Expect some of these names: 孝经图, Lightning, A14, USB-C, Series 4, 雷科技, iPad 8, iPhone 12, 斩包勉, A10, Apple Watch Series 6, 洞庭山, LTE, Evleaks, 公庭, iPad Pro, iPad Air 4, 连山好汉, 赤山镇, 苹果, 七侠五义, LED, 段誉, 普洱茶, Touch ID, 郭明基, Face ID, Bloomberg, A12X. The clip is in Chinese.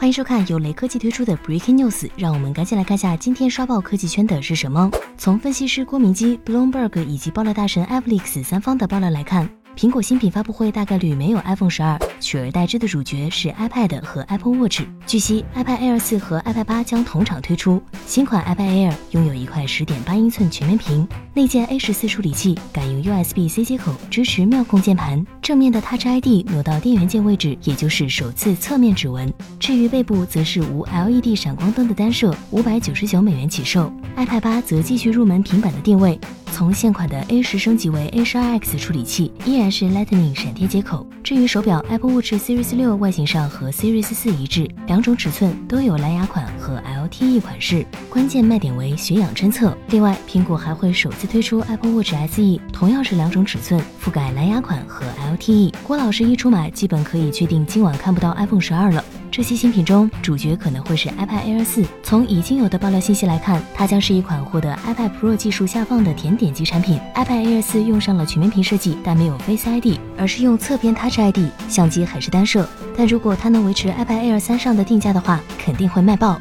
欢迎收看由雷科技推出的 Breaking News， 让我们赶紧来看下今天刷爆科技圈的是什么。从分析师郭明基、Bloomberg 以及爆料大神 Evleaks 三方的爆料来看，苹果新品发布会大概率没有 iPhone 12，取而代之的主角是 iPad 和 Apple Watch。据悉 ，iPad Air 4和 iPad 8将同场推出。新款 iPad Air 拥有一块 10.8 英寸全面屏，内建 A14 处理器，改用 USB-C 接口，支持妙控键盘。正面的 Touch ID 挪到电源键位置，也就是首次侧面指纹。至于背部，则是无 LED 闪光灯的单摄，$599起售。iPad 8则继续入门平板的定位。从现款的 A10 升级为 A12X 处理器，依然是 Lightning 闪电接口。至于手表 ，Apple Watch Series 6外形上和 Series 4一致，两种尺寸都有蓝牙款和 LTE 款式，关键卖点为血氧侦测。另外，苹果还会首次推出 Apple Watch SE， 同样是两种尺寸，覆盖蓝牙款和 LTE。郭老师一出买，基本可以确定今晚看不到 iPhone 12了。这些新品中，主角可能会是 iPad Air 4。从已经有的爆料信息来看，它将是一款获得 iPad Pro 技术下放的甜点级产品。iPad Air 4用上了全面屏设计，但没有 Face ID， 而是用侧边 Touch ID， 相机还是单摄。但如果它能维持 iPad Air 3上的定价的话，肯定会卖爆。